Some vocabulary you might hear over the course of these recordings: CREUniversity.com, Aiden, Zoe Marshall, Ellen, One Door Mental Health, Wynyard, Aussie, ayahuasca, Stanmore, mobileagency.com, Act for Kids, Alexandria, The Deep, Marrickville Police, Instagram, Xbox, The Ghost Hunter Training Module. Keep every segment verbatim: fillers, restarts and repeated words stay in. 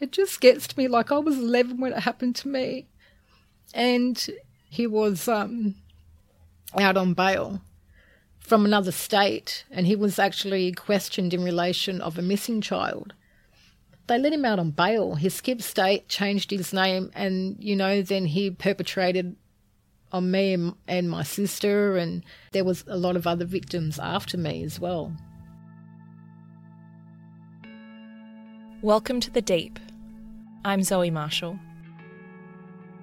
It just gets to me, like, I was eleven when it happened to me, and he was um, out on bail from another state, and he was actually questioned in relation of a missing child. They let him out on bail. He skipped state, changed his name, and, you know, then he perpetrated on me and, and my sister, and there was a lot of other victims after me as well. Welcome to The Deep. I'm Zoe Marshall.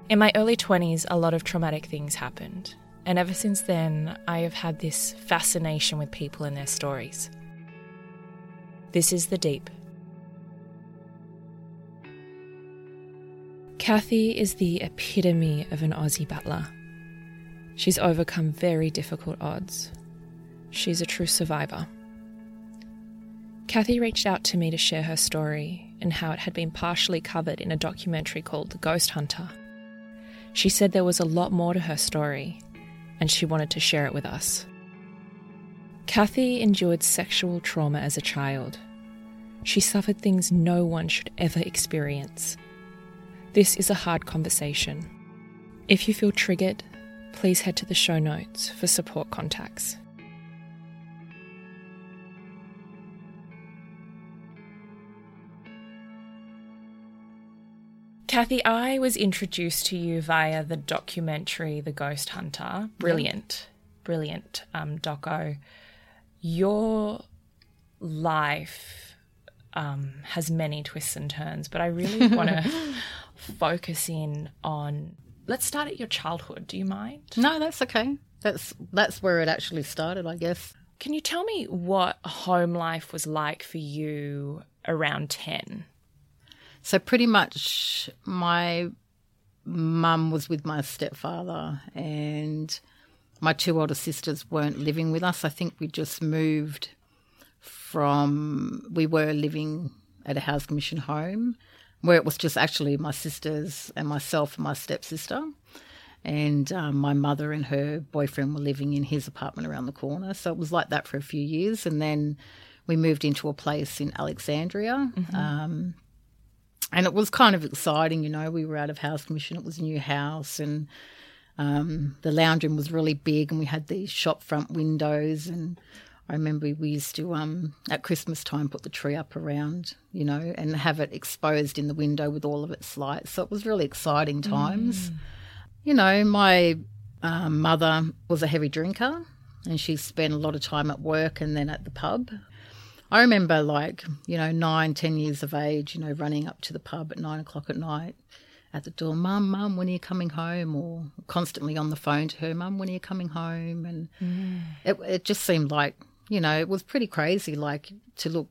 In my early twenties, a lot of traumatic things happened, and ever since then, I have had this fascination with people and their stories. This is The Deep. Kathy is the epitome of an Aussie butler. She's overcome very difficult odds. She's a true survivor. Kathy reached out to me to share her story and how it had been partially covered in a documentary called The Ghost Hunter. She said there was a lot more to her story, and she wanted to share it with us. Kathy endured sexual trauma as a child. She suffered things no one should ever experience. This is a hard conversation. If you feel triggered, please head to the show notes for support contacts. Kathy, I was introduced to you via the documentary The Ghost Hunter. Brilliant, brilliant um, doco. Your life um, has many twists and turns, but I really want to focus in on, let's start at your childhood. Do you mind? No, that's okay. That's that's where it actually started, I guess. Can you tell me what home life was like for you around ten? So pretty much my mum was with my stepfather, and my two older sisters weren't living with us. I think we just moved from, we were living at a house commission home where it was just actually my sisters and myself and my stepsister, and um, my mother and her boyfriend were living in his apartment around the corner. So it was like that for a few years, and then we moved into a place in Alexandria. Mm-hmm. Um And it was kind of exciting, you know, we were out of house commission, it was a new house, and um, the lounge room was really big, and we had these shop front windows, and I remember we used to, um, at Christmas time, put the tree up around, you know, and have it exposed in the window with all of its lights. So it was really exciting times. Mm. You know, my uh, mother was a heavy drinker, and she spent a lot of time at work and then at the pub. I remember, like, you know, nine, ten years of age, you know, running up to the pub at nine o'clock at night at the door, Mum, Mum, when are you coming home? Or constantly on the phone to her, Mum, when are you coming home? And mm. it, it just seemed like, you know, it was pretty crazy, like, to look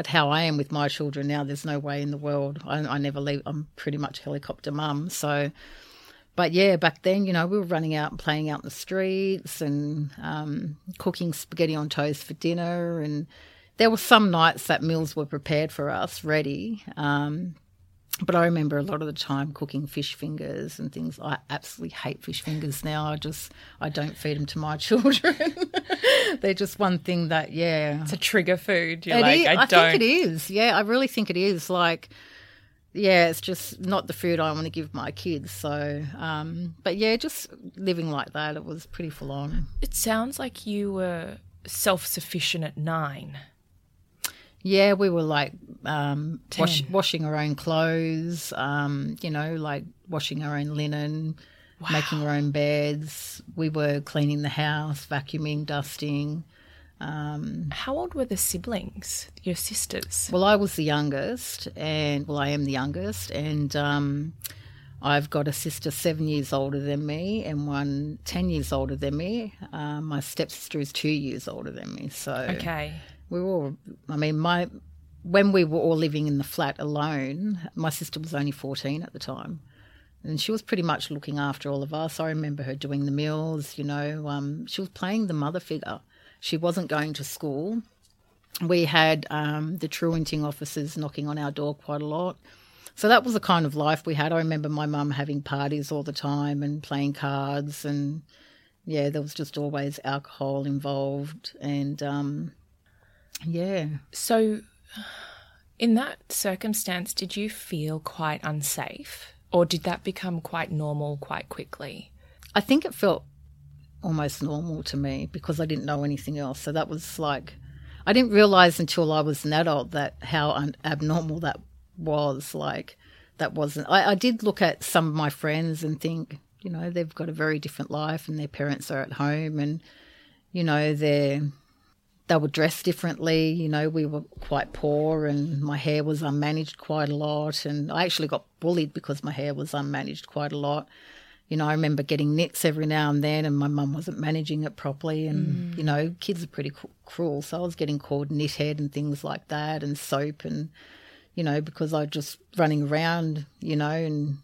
at how I am with my children now. There's no way in the world. I, I never leave. I'm pretty much helicopter mum. So, but, yeah, back then, you know, we were running out and playing out in the streets and um, cooking spaghetti on toast for dinner, and there were some nights that meals were prepared for us, ready, um, but I remember a lot of the time cooking fish fingers and things. I absolutely hate fish fingers now. I just I don't feed them to my children. They're just one thing that, yeah. It's a trigger food. You're like, I, I don't. I think it is. Yeah, I really think it is. Like, yeah, it's just not the food I want to give my kids. So, um, but, yeah, just living like that, it was pretty full on. It sounds like you were self-sufficient at nine. Yeah, we were like um, wash, washing our own clothes, um, you know, like washing our own linen, wow. making our own beds. We were cleaning the house, vacuuming, dusting. Um, How old were the siblings, your sisters? Well, I was the youngest, and well, I am the youngest, and um, I've got a sister seven years older than me and one ten years older than me. Uh, my stepsister is two years older than me. So okay. We were all, I mean, my when we were all living in the flat alone, my sister was only fourteen at the time, and she was pretty much looking after all of us. I remember her doing the meals, you know. Um, she was playing the mother figure. She wasn't going to school. We had um, the truanting officers knocking on our door quite a lot. So that was the kind of life we had. I remember my mum having parties all the time and playing cards, and, yeah, there was just always alcohol involved and, um, yeah. So in that circumstance, did you feel quite unsafe, or did that become quite normal quite quickly? I think it felt almost normal to me because I didn't know anything else. So that was like, I didn't realise until I was an adult that how un- abnormal that was. Like, that wasn't... I, I did look at some of my friends and think, you know, they've got a very different life and their parents are at home and, you know, they're... They were dressed differently, you know, we were quite poor and my hair was unmanaged quite a lot, and I actually got bullied because my hair was unmanaged quite a lot. You know, I remember getting nicks every now and then and my mum wasn't managing it properly and, mm. you know, kids are pretty cu- cruel. So I was getting called knithead and things like that and soap and, you know, because I was just running around, you know, and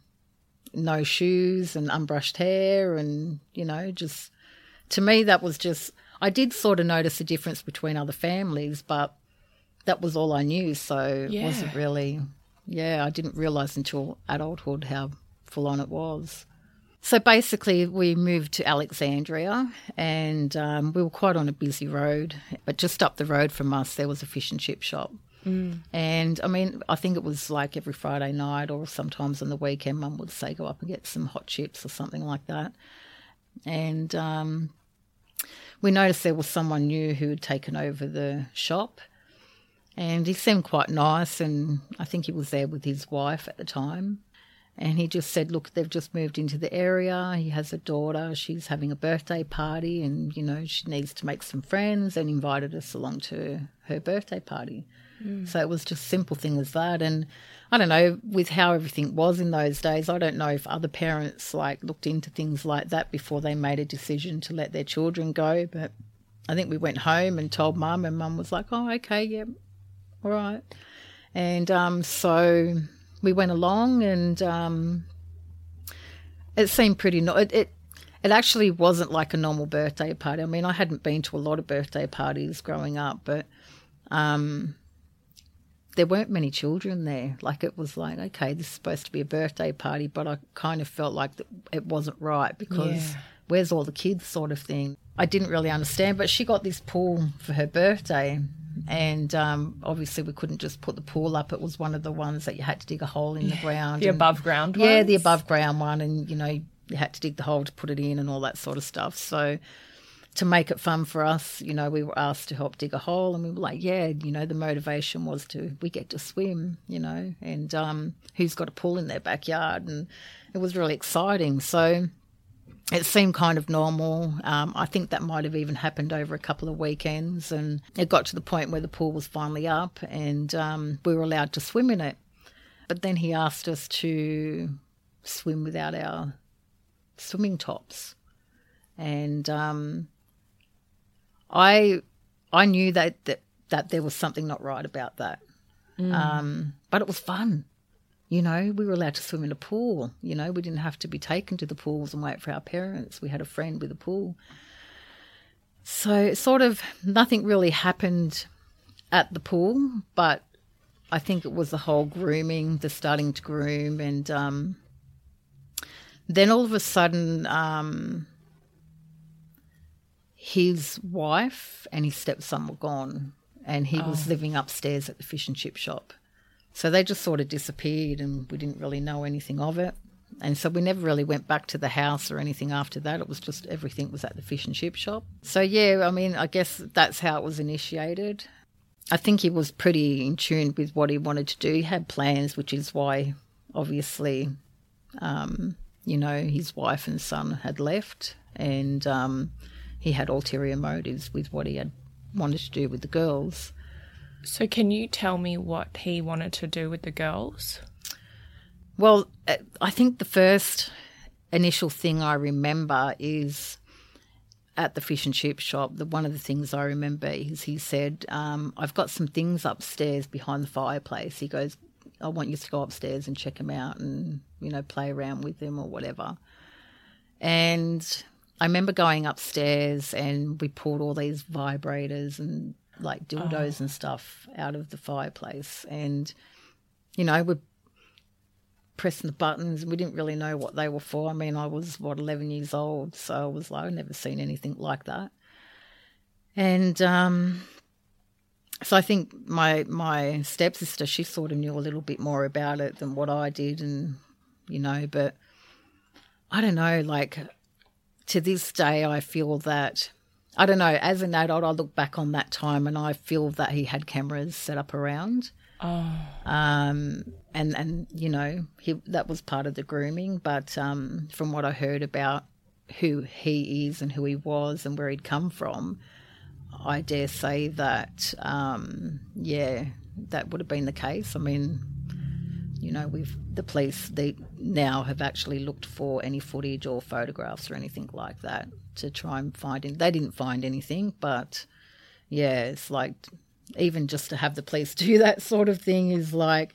no shoes and unbrushed hair and, you know, just to me that was just... I did sort of notice the difference between other families, but that was all I knew. So yeah. It wasn't really, yeah, I didn't realise until adulthood how full on it was. So basically we moved to Alexandria and um, we were quite on a busy road, but just up the road from us there was a fish and chip shop. Mm. And, I mean, I think it was like every Friday night or sometimes on the weekend Mum would say go up and get some hot chips or something like that. And... Um, We noticed there was someone new who had taken over the shop, and he seemed quite nice, and I think he was there with his wife at the time, and he just said, look, they've just moved into the area, he has a daughter, she's having a birthday party and, you know, she needs to make some friends, and invited us along to her birthday party. Mm. So it was just simple thing as that, and I don't know, with how everything was in those days, I don't know if other parents like looked into things like that before they made a decision to let their children go, but I think we went home and told Mum, and Mum was like, oh, okay, yeah, all right. And um, so we went along, and um, it seemed pretty no- – it, it, it actually wasn't like a normal birthday party. I mean, I hadn't been to a lot of birthday parties growing up, but um, – there weren't many children there. Like, it was like, okay, this is supposed to be a birthday party, but I kind of felt like it wasn't right because yeah. where's all the kids sort of thing. I didn't really understand, but she got this pool for her birthday, and um, obviously we couldn't just put the pool up. It was one of the ones that you had to dig a hole in yeah, the ground. The and, above ground one? Yeah, the above ground one, and, you know, you had to dig the hole to put it in and all that sort of stuff. So... to make it fun for us, you know, we were asked to help dig a hole, and we were like, yeah, you know, the motivation was to, we get to swim, you know, and um, who's got a pool in their backyard, and it was really exciting. So it seemed kind of normal. Um, I think that might have even happened over a couple of weekends, and it got to the point where the pool was finally up and um, we were allowed to swim in it. But then he asked us to swim without our swimming tops, and... Um, I I knew that, that that there was something not right about that. Mm. Um, but it was fun. You know, we were allowed to swim in a pool. You know, we didn't have to be taken to the pools and wait for our parents. We had a friend with a pool. So sort of nothing really happened at the pool, but I think it was the whole grooming, the starting to groom. And um, then all of a sudden... Um, his wife and his stepson were gone, and he oh. was living upstairs at the fish and chip shop. So they just sort of disappeared, and we didn't really know anything of it. And so we never really went back to the house or anything after that. It was just everything was at the fish and chip shop. So, yeah, I mean, I guess that's how it was initiated. I think he was pretty in tune with what he wanted to do. He had plans, which is why, obviously, um, you know, his wife and son had left, and... Um, he had ulterior motives with what he had wanted to do with the girls. So can you tell me what he wanted to do with the girls? Well, I think the first initial thing I remember is at the fish and chip shop, the, one of the things I remember is he said, um, I've got some things upstairs behind the fireplace. He goes, I want you to go upstairs and check them out and, you know, play around with them or whatever. And I remember going upstairs and we pulled all these vibrators and, like, dildos oh. and stuff out of the fireplace. And, you know, we're pressing the buttons. We didn't really know what they were for. I mean, I was, what, eleven years old, so I was like, I've never seen anything like that. And um, so I think my my stepsister, she sort of knew a little bit more about it than what I did, and, you know, but I don't know, like, to this day I feel that, I don't know, as an adult I look back on that time and I feel that he had cameras set up around. Oh. Um, and, and you know, he, that was part of the grooming. But um, from what I heard about who he is and who he was and where he'd come from, I dare say that, um, yeah, that would have been the case. I mean, you know, we've the police, they now have actually looked for any footage or photographs or anything like that to try and find it. They didn't find anything, but, yeah, it's like... even just to have the police do that sort of thing is like,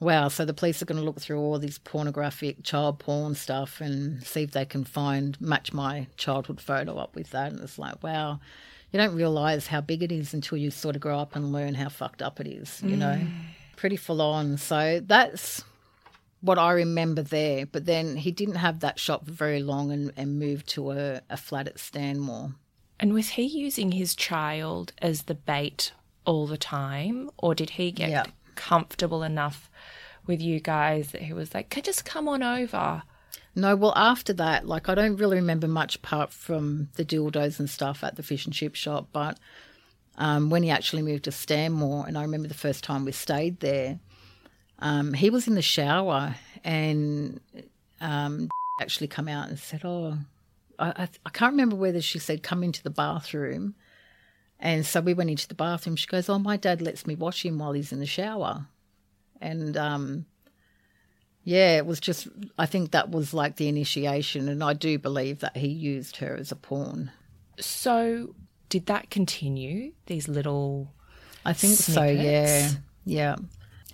wow, so the police are going to look through all these pornographic child porn stuff and see if they can find, match my childhood photo up with that. And it's like, wow, you don't realise how big it is until you sort of grow up and learn how fucked up it is, you mm. know. Pretty full on. So that's what I remember there. But then he didn't have that shop for very long and, and moved to a, a flat at Stanmore. And was he using his child as the bait all the time, or did he get yeah. comfortable enough with you guys that he was like, can just come on over? No, well, after that, like, I don't really remember much apart from the dildos and stuff at the fish and chip shop, but um, when he actually moved to Stanmore, and I remember the first time we stayed there, um, he was in the shower and um, actually come out and said, oh, I, I, I can't remember whether she said come into the bathroom. And so we went into the bathroom. She goes, oh, my dad lets me wash him while he's in the shower. And, um, yeah, it was just, I think that was like the initiation, and I do believe that he used her as a pawn. So did that continue, these little I think snippets? So, yeah. Yeah.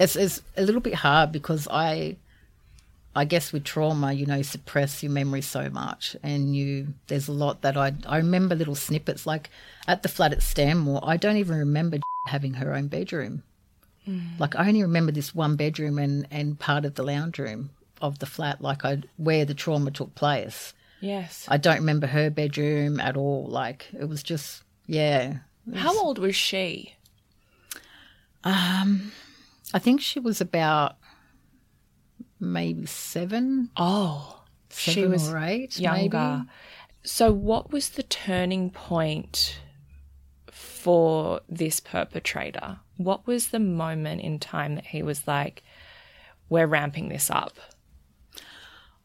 It's, it's a little bit hard because I I guess with trauma, you know, you suppress your memory so much, and you there's a lot that I I remember little snippets. Like at the flat at Stanmore, I don't even remember having her own bedroom. Mm. Like I only remember this one bedroom and, and part of the lounge room of the flat, like I where the trauma took place. Yes. I don't remember her bedroom at all. Like it was just, yeah. Was, how old was she? Um, I think she was about... maybe seven. Oh, seven she was or eight, younger. Maybe. So what was the turning point for this perpetrator? What was the moment in time that he was like, we're ramping this up?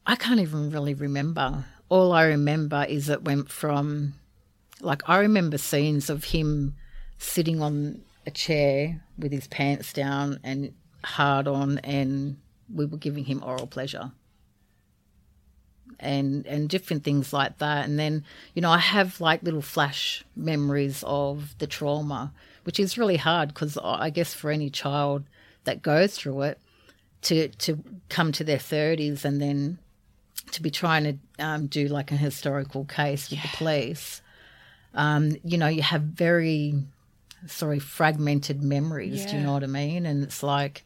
I can't even really remember. All I remember is it went from, like, I remember scenes of him sitting on a chair with his pants down and hard on, and we were giving him oral pleasure and and different things like that. And then, you know, I have like little flash memories of the trauma, which is really hard because I guess for any child that goes through it to to come to their thirties and then to be trying to um, do like a historical case with yeah. the police, um, you know, you have very, sorry, fragmented memories, yeah. do you know what I mean? And it's like...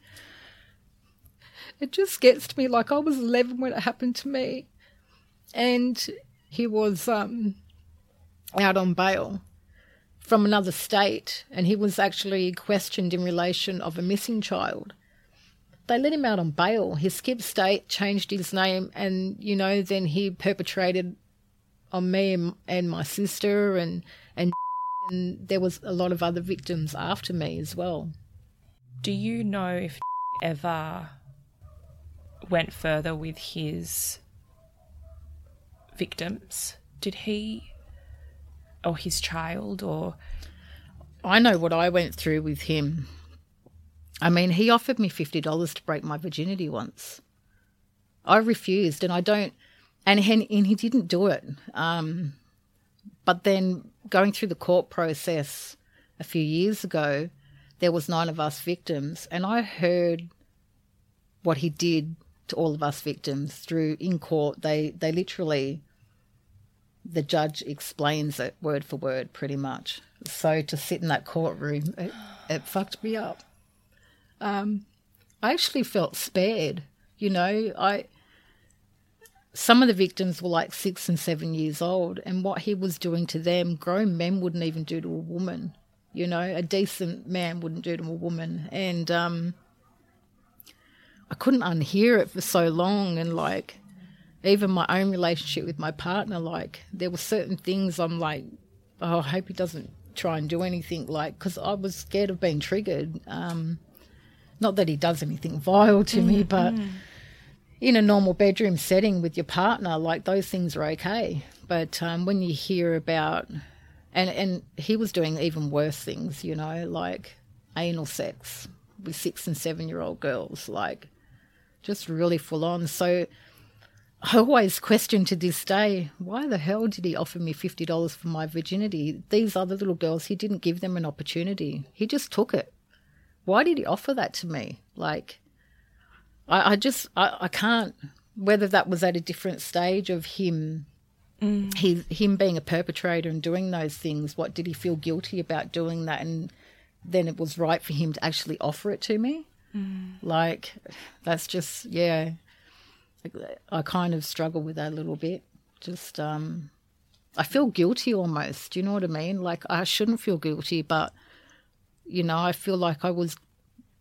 it just gets to me, like I was eleven when it happened to me, and he was um, out on bail from another state, and he was actually questioned in relation of a missing child. They let him out on bail. He skipped state, changed his name, and, you know, then he perpetrated on me and, and my sister and, and and there was a lot of other victims after me as well. Do you know if ever... went further with his victims? Did he or his child or... I know what I went through with him. I mean, he offered me fifty dollars to break my virginity once. I refused and I don't... and he, and he didn't do it. Um, But then going through the court process a few years ago, there was nine of us victims, and I heard what he did to all of us victims through in court. They they literally, the judge explains it word for word pretty much. So to sit in that courtroom, it, it fucked me up. Um, I actually felt spared, you know. I some of the victims were like six and seven years old, and what he was doing to them, grown men wouldn't even do to a woman. You know, a decent man wouldn't do to a woman. And um, I couldn't unhear it for so long. And, like, even my own relationship with my partner, like, there were certain things I'm like, oh, I hope he doesn't try and do anything, like, because I was scared of being triggered. Um, not that he does anything vile to mm, me, but mm. in a normal bedroom setting with your partner, like, those things are okay. But um, when you hear about... And and he was doing even worse things, you know, like anal sex with six and seven-year-old girls, like just really full on. So I always question to this day, why the hell did he offer me fifty dollars for my virginity? These other little girls, he didn't give them an opportunity. He just took it. Why did he offer that to me? Like I, I just I, I can't, whether that was at a different stage of him Mm. He, him being a perpetrator and doing those things, what did he feel guilty about doing that? And then it was right for him to actually offer it to me. Mm. Like, that's just, yeah, I kind of struggle with that a little bit. Just um, I feel guilty almost, do you know what I mean? Like, I shouldn't feel guilty, but, you know, I feel like I was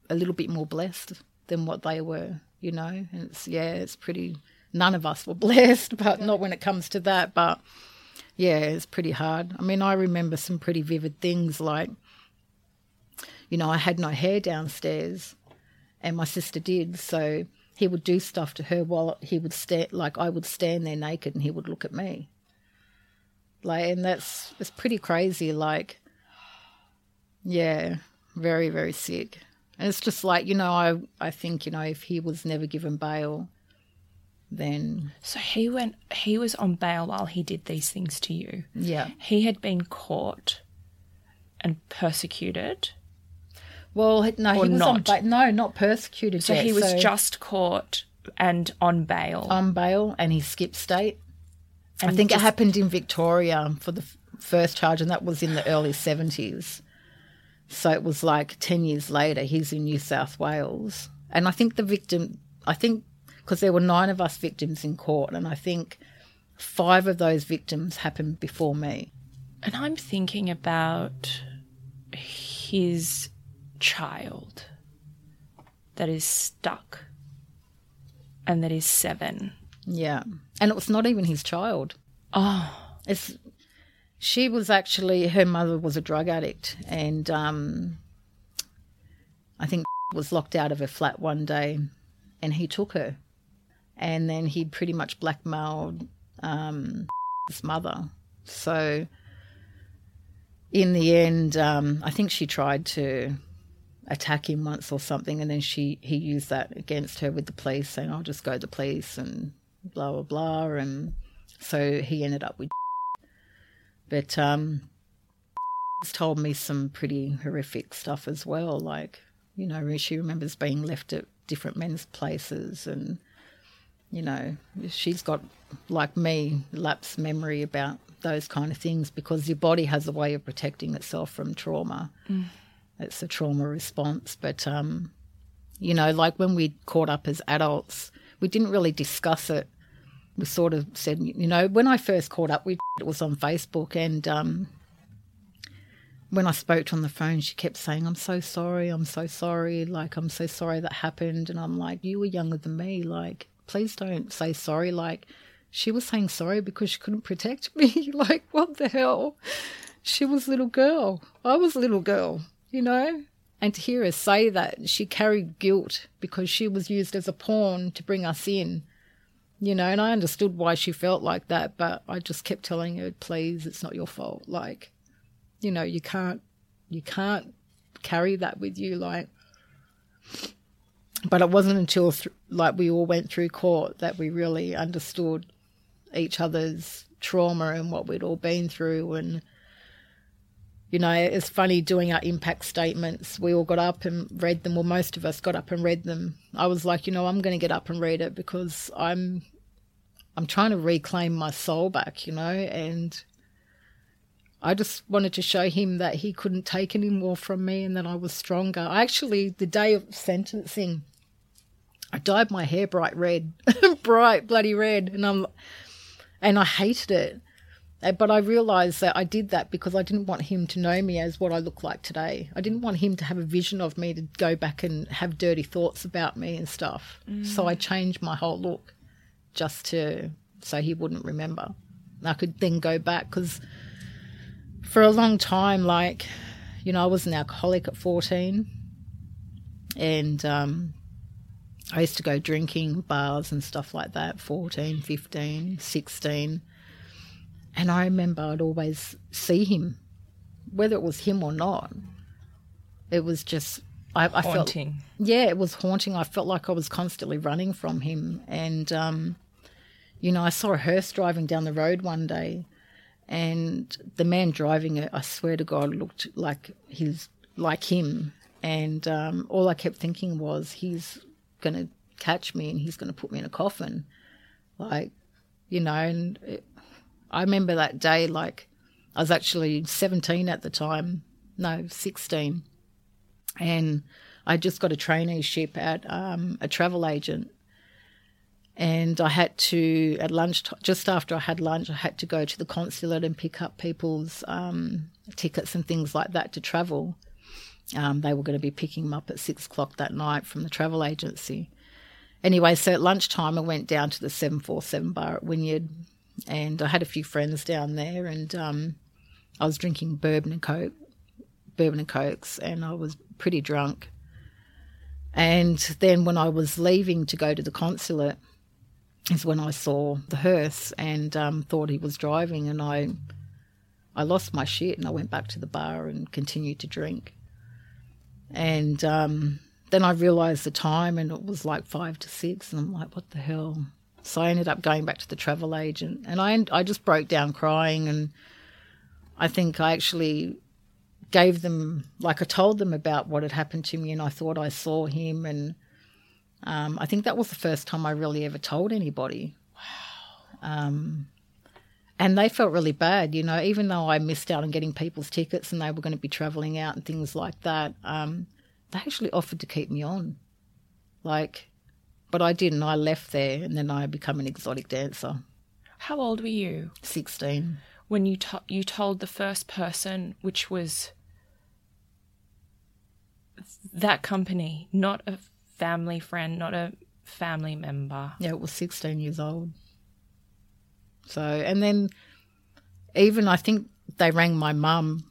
a little bit more blessed than what they were, you know? And it's, yeah, it's pretty... None of us were blessed, but not when it comes to that. But, yeah, it's pretty hard. I mean, I remember some pretty vivid things like, you know, I had no hair downstairs and my sister did. So he would do stuff to her while he would stand, like I would stand there naked and he would look at me. Like, and that's, it's pretty crazy. Like, yeah, very, very sick. And it's just like, you know, I, I think, you know, if he was never given bail... Then so he went he was on bail while he did these things to you. Yeah, he had been caught and persecuted. Well, no, he was not on bail. No, not persecuted. So yet. he was so just caught and on bail. On bail, and he skipped state. And I think just... it happened in Victoria for the f- first charge, and that was in the early seventies. So it was like ten years later. He's in New South Wales, and I think the victim. I think. Because there were nine of us victims in court, and I think five of those victims happened before me. And I'm thinking about his child that is stuck and that is seven. Yeah. And it was not even his child. Oh. It's, she was actually, her mother was a drug addict, and um, I think was locked out of her flat one day and he took her. And then he pretty much blackmailed um, his mother. So in the end, um, I think she tried to attack him once or something, and then she he used that against her with the police, saying, I'll just go to the police and blah, blah, blah. And so he ended up with But um, he's told me some pretty horrific stuff as well. Like, you know, she remembers being left at different men's places and... You know, she's got, like me, lapse memory about those kind of things because your body has a way of protecting itself from trauma. Mm. It's a trauma response. But, um, you know, like when we caught up as adults, we didn't really discuss it. We sort of said, you know, when I first caught up, we it was on Facebook, and um, when I spoke to her on the phone, she kept saying, I'm so sorry, I'm so sorry, like I'm so sorry that happened. And I'm like, you were younger than me, like... Please don't say sorry. Like, she was saying sorry because she couldn't protect me. Like, what the hell? She was a little girl. I was a little girl, you know? And to hear her say that, she carried guilt because she was used as a pawn to bring us in, you know? And I understood why she felt like that, but I just kept telling her, please, it's not your fault. Like, you know, you can't, you can't carry that with you. Like... But it wasn't until, th- like, we all went through court that we really understood each other's trauma and what we'd all been through. And, you know, it's funny doing our impact statements. We all got up and read them. Well, most of us got up and read them. I was like, you know, I'm going to get up and read it because I'm I'm trying to reclaim my soul back, you know, and I just wanted to show him that he couldn't take any more from me and that I was stronger. I actually, the day of sentencing, I dyed my hair bright red, bright bloody red, and I'm and I hated it. But I realised that I did that because I didn't want him to know me as what I look like today. I didn't want him to have a vision of me to go back and have dirty thoughts about me and stuff. Mm. So I changed my whole look just to so he wouldn't remember. And I could then go back because for a long time, like, you know, I was an alcoholic at fourteen and um, I used to go drinking bars and stuff like that, fourteen, fifteen, sixteen. And I remember I'd always see him, whether it was him or not. It was just I, I felt haunting. Yeah, it was haunting. I felt like I was constantly running from him. And um, you know, I saw a hearse driving down the road one day, and the man driving it, I swear to God, looked like his like him. And um, all I kept thinking was, he's going to catch me and he's going to put me in a coffin, like, you know, and. It, I remember that day, like, I was actually seventeen at the time, no, sixteen, and I just got a traineeship at um, a travel agent, and I had to, at lunch, just after I had lunch, I had to go to the consulate and pick up people's um, tickets and things like that to travel. Um, they were going to be picking them up at six o'clock that night from the travel agency. Anyway, so at lunchtime I went down to the seven forty-seven bar at Wynyard. And I had a few friends down there, and um, I was drinking bourbon and coke, bourbon and cokes, and I was pretty drunk. And then when I was leaving to go to the consulate is when I saw the hearse and um, thought he was driving, and I, I lost my shit and I went back to the bar and continued to drink. And um, then I realised the time, and it was like five to six, and I'm like, what the hell? So I ended up going back to the travel agent, and I I just broke down crying, and I think I actually gave them, like I told them about what had happened to me, and I thought I saw him, and um, I think that was the first time I really ever told anybody. Wow. Um, and they felt really bad, you know, even though I missed out on getting people's tickets and they were going to be travelling out and things like that, um, they actually offered to keep me on, like... But I didn't. I left there, and then I became an exotic dancer. How old were you? Sixteen. When you to- you told the first person, which was that company, not a family friend, not a family member. Yeah, it was sixteen years old. So, and then even I think they rang my mum,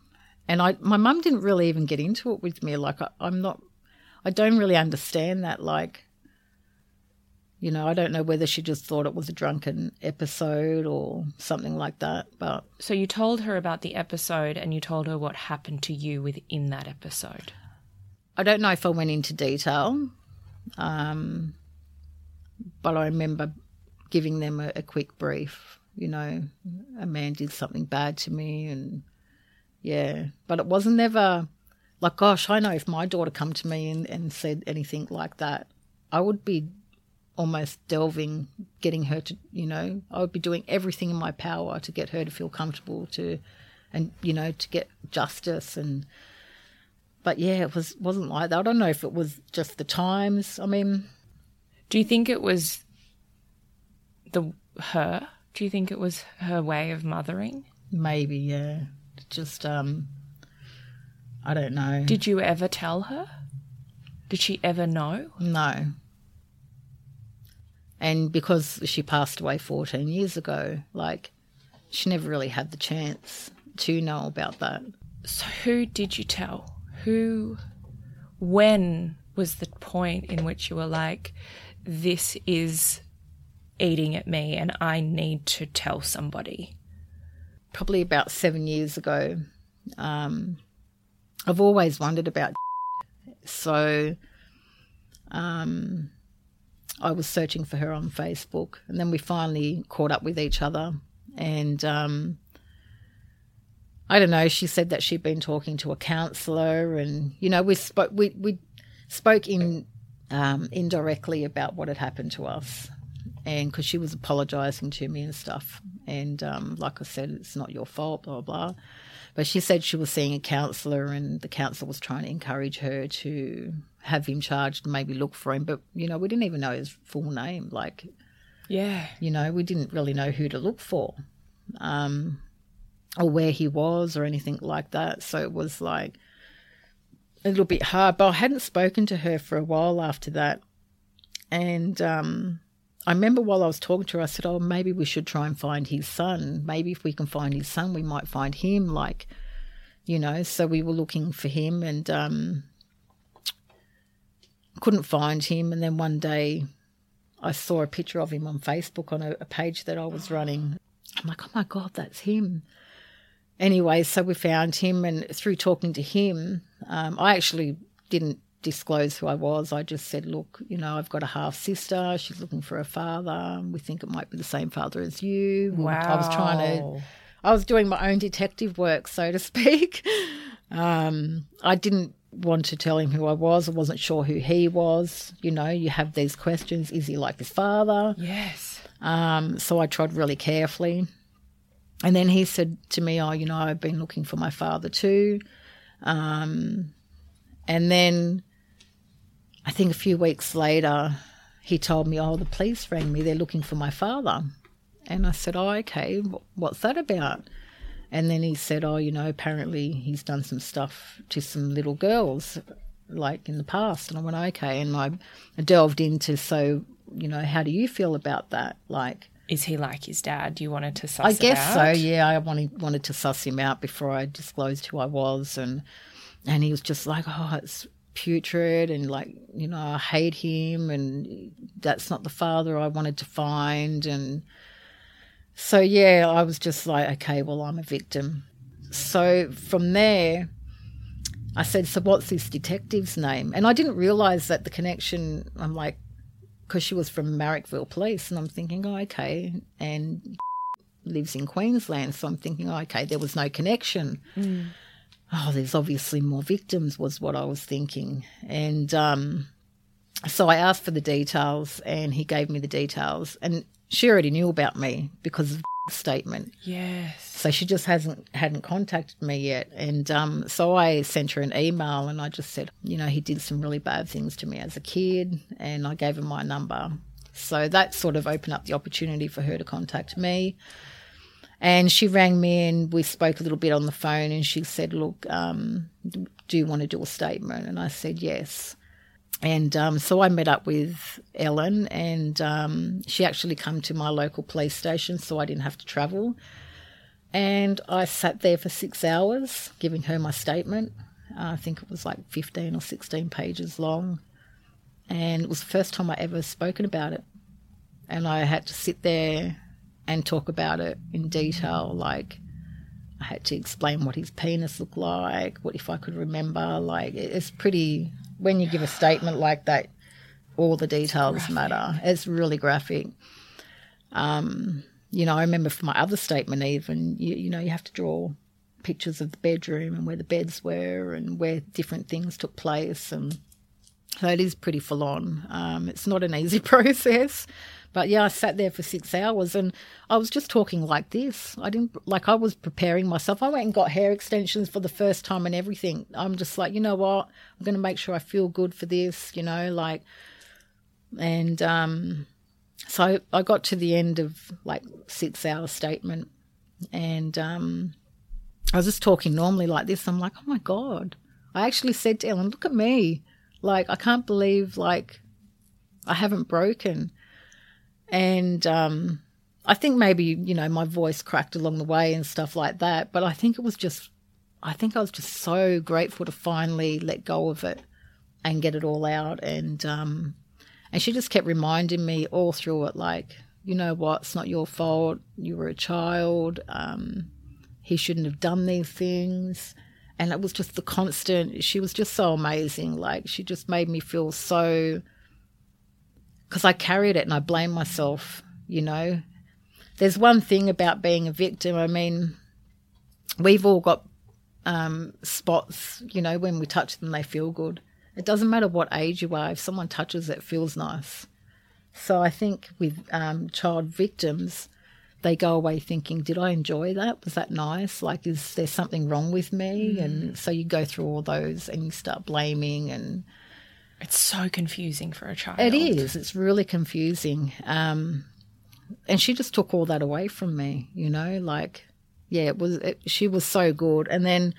and I my mum didn't really even get into it with me. Like I, I'm not, I don't really understand that. Like. You know, I don't know whether she just thought it was a drunken episode or something like that. But so you told her about the episode, and you told her what happened to you within that episode. I don't know if I went into detail, um, but I remember giving them a, a quick brief. You know, a man did something bad to me, and yeah. But it wasn't ever like, gosh, I know if my daughter come to me and, and said anything like that, I would be... almost delving, getting her to, you know, I would be doing everything in my power to get her to feel comfortable to, and, you know, to get justice. And, but yeah, it was, wasn't like that. I don't know if it was just the times. I mean. Do you think it was the, her? Do you think it was her way of mothering? Maybe, yeah. Just, um, I don't know. Did you ever tell her? Did she ever know? No. And because she passed away fourteen years ago, like, she never really had the chance to know about that. So who did you tell? Who, when was the point in which you were like, this is eating at me and I need to tell somebody? Probably about seven years ago. Um, I've always wondered about so... um. I was searching for her on Facebook, and then we finally caught up with each other, and um, I don't know, she said that she'd been talking to a counsellor, and, you know, we spoke we, we spoke in um, indirectly about what had happened to us, and because she was apologising to me and stuff, and um, like I said, it's not your fault, blah, blah. But she said she was seeing a counsellor, and the counsellor was trying to encourage her to have him charged and maybe look for him. But, you know, we didn't even know his full name. Like, yeah, you know, we didn't really know who to look for um, or where he was or anything like that. So it was like a little bit hard. But I hadn't spoken to her for a while after that. And um, I remember while I was talking to her, I said, oh, maybe we should try and find his son. Maybe if we can find his son, we might find him, like, you know. So we were looking for him and um, couldn't find him. And then one day I saw a picture of him on Facebook on a, a page that I was running. I'm like, oh, my God, that's him. Anyway, so we found him, and through talking to him, um, I actually didn't disclose who I was. I just said, look, you know, I've got a half-sister. She's looking for a father. We think it might be the same father as you. Wow. I was trying to – I was doing my own detective work, so to speak. Um, I didn't want to tell him who I was. I wasn't sure who he was. You know, you have these questions. Is he like his father? Yes. Um, so I tried really carefully. And then he said to me, oh, you know, I've been looking for my father too. Um, and then – I think a few weeks later, he told me, oh, the police rang me. They're looking for my father. And I said, oh, okay, what's that about? And then he said, oh, you know, apparently he's done some stuff to some little girls, like, in the past. And I went, okay. And I delved into, so, you know, how do you feel about that? Like, is he like his dad? You wanted to suss him out? I guess so, yeah. I wanted, wanted to suss him out before I disclosed who I was. And, and he was just like, oh, it's putrid, and, like, you know, I hate him, and that's not the father I wanted to find. And so, yeah, I was just like, okay, well, I'm a victim. So from there I said, so what's this detective's name? And I didn't realise that the connection, I'm like, because she was from Marrickville Police, and I'm thinking, oh, okay, and lives in Queensland, so I'm thinking, oh, okay, there was no connection. Mm. Oh, there's obviously more victims, was what I was thinking. And um, so I asked for the details, and he gave me the details. And she already knew about me because of the statement. Yes. So she just hasn't hadn't contacted me yet. And um, so I sent her an email, and I just said, you know, he did some really bad things to me as a kid, and I gave him my number. So that sort of opened up the opportunity for her to contact me. And she rang me, and we spoke a little bit on the phone, and she said, look, um, do you want to do a statement? And I said, yes. And um, so I met up with Ellen, and um, she actually came to my local police station, so I didn't have to travel. And I sat there for six hours giving her my statement. Uh, I think it was like fifteen or sixteen pages long. And it was the first time I ever spoken about it. And I had to sit there and talk about it in detail. Like, I had to explain what his penis looked like, what if I could remember. Like, it's pretty, when you give a statement like that, all the details matter. It's really graphic. Um, you know, I remember for my other statement even, you, you know, you have to draw pictures of the bedroom and where the beds were and where different things took place. And so it is pretty full on. Um, it's not an easy process. But, yeah, I sat there for six hours and I was just talking like this. I didn't – like, I was preparing myself. I went and got hair extensions for the first time and everything. I'm just like, you know what, I'm going to make sure I feel good for this, you know, like. And um, so I got to the end of, like, six-hour statement, and um, I was just talking normally like this. I'm like, oh, my God. I actually said to Ellen, look at me. Like, I can't believe, like, I haven't broken. And um, I think maybe, you know, my voice cracked along the way and stuff like that. But I think it was just, I think I was just so grateful to finally let go of it and get it all out. And um, and she just kept reminding me all through it, like, you know what, it's not your fault. You were a child. Um, he shouldn't have done these things. And it was just the constant, she was just so amazing. Like, she just made me feel so, because I carried it and I blamed myself, you know. there's one thing about being a victim. I mean, we've all got um, spots, you know, when we touch them, they feel good. It doesn't matter what age you are. If someone touches it, it feels nice. So I think with um, child victims, they go away thinking, did I enjoy that? Was that nice? Like, is there something wrong with me? Mm. And so you go through all those and you start blaming, and it's so confusing for a child. It is. It's really confusing. Um, and she just took all that away from me, you know, like, yeah, it was. It, she was so good. And then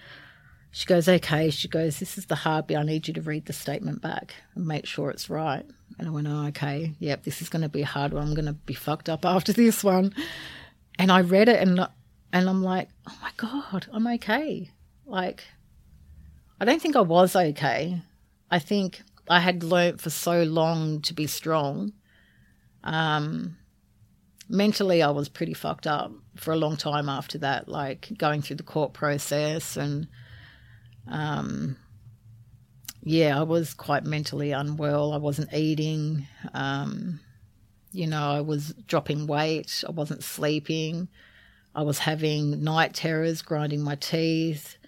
she goes, okay, she goes, this is the hard bit. I need you to read the statement back and make sure it's right. And I went, oh, okay, yep, this is going to be a hard one. I'm going to be fucked up after this one. And I read it and and I'm like, oh, my God, I'm okay. Like, I don't think I was okay. I think I had learnt for so long to be strong. Um, mentally I was pretty fucked up for a long time after that, like going through the court process and – Um. Yeah, I was quite mentally unwell. I wasn't eating. Um, you know, I was dropping weight. I wasn't sleeping. I was having night terrors, grinding my teeth.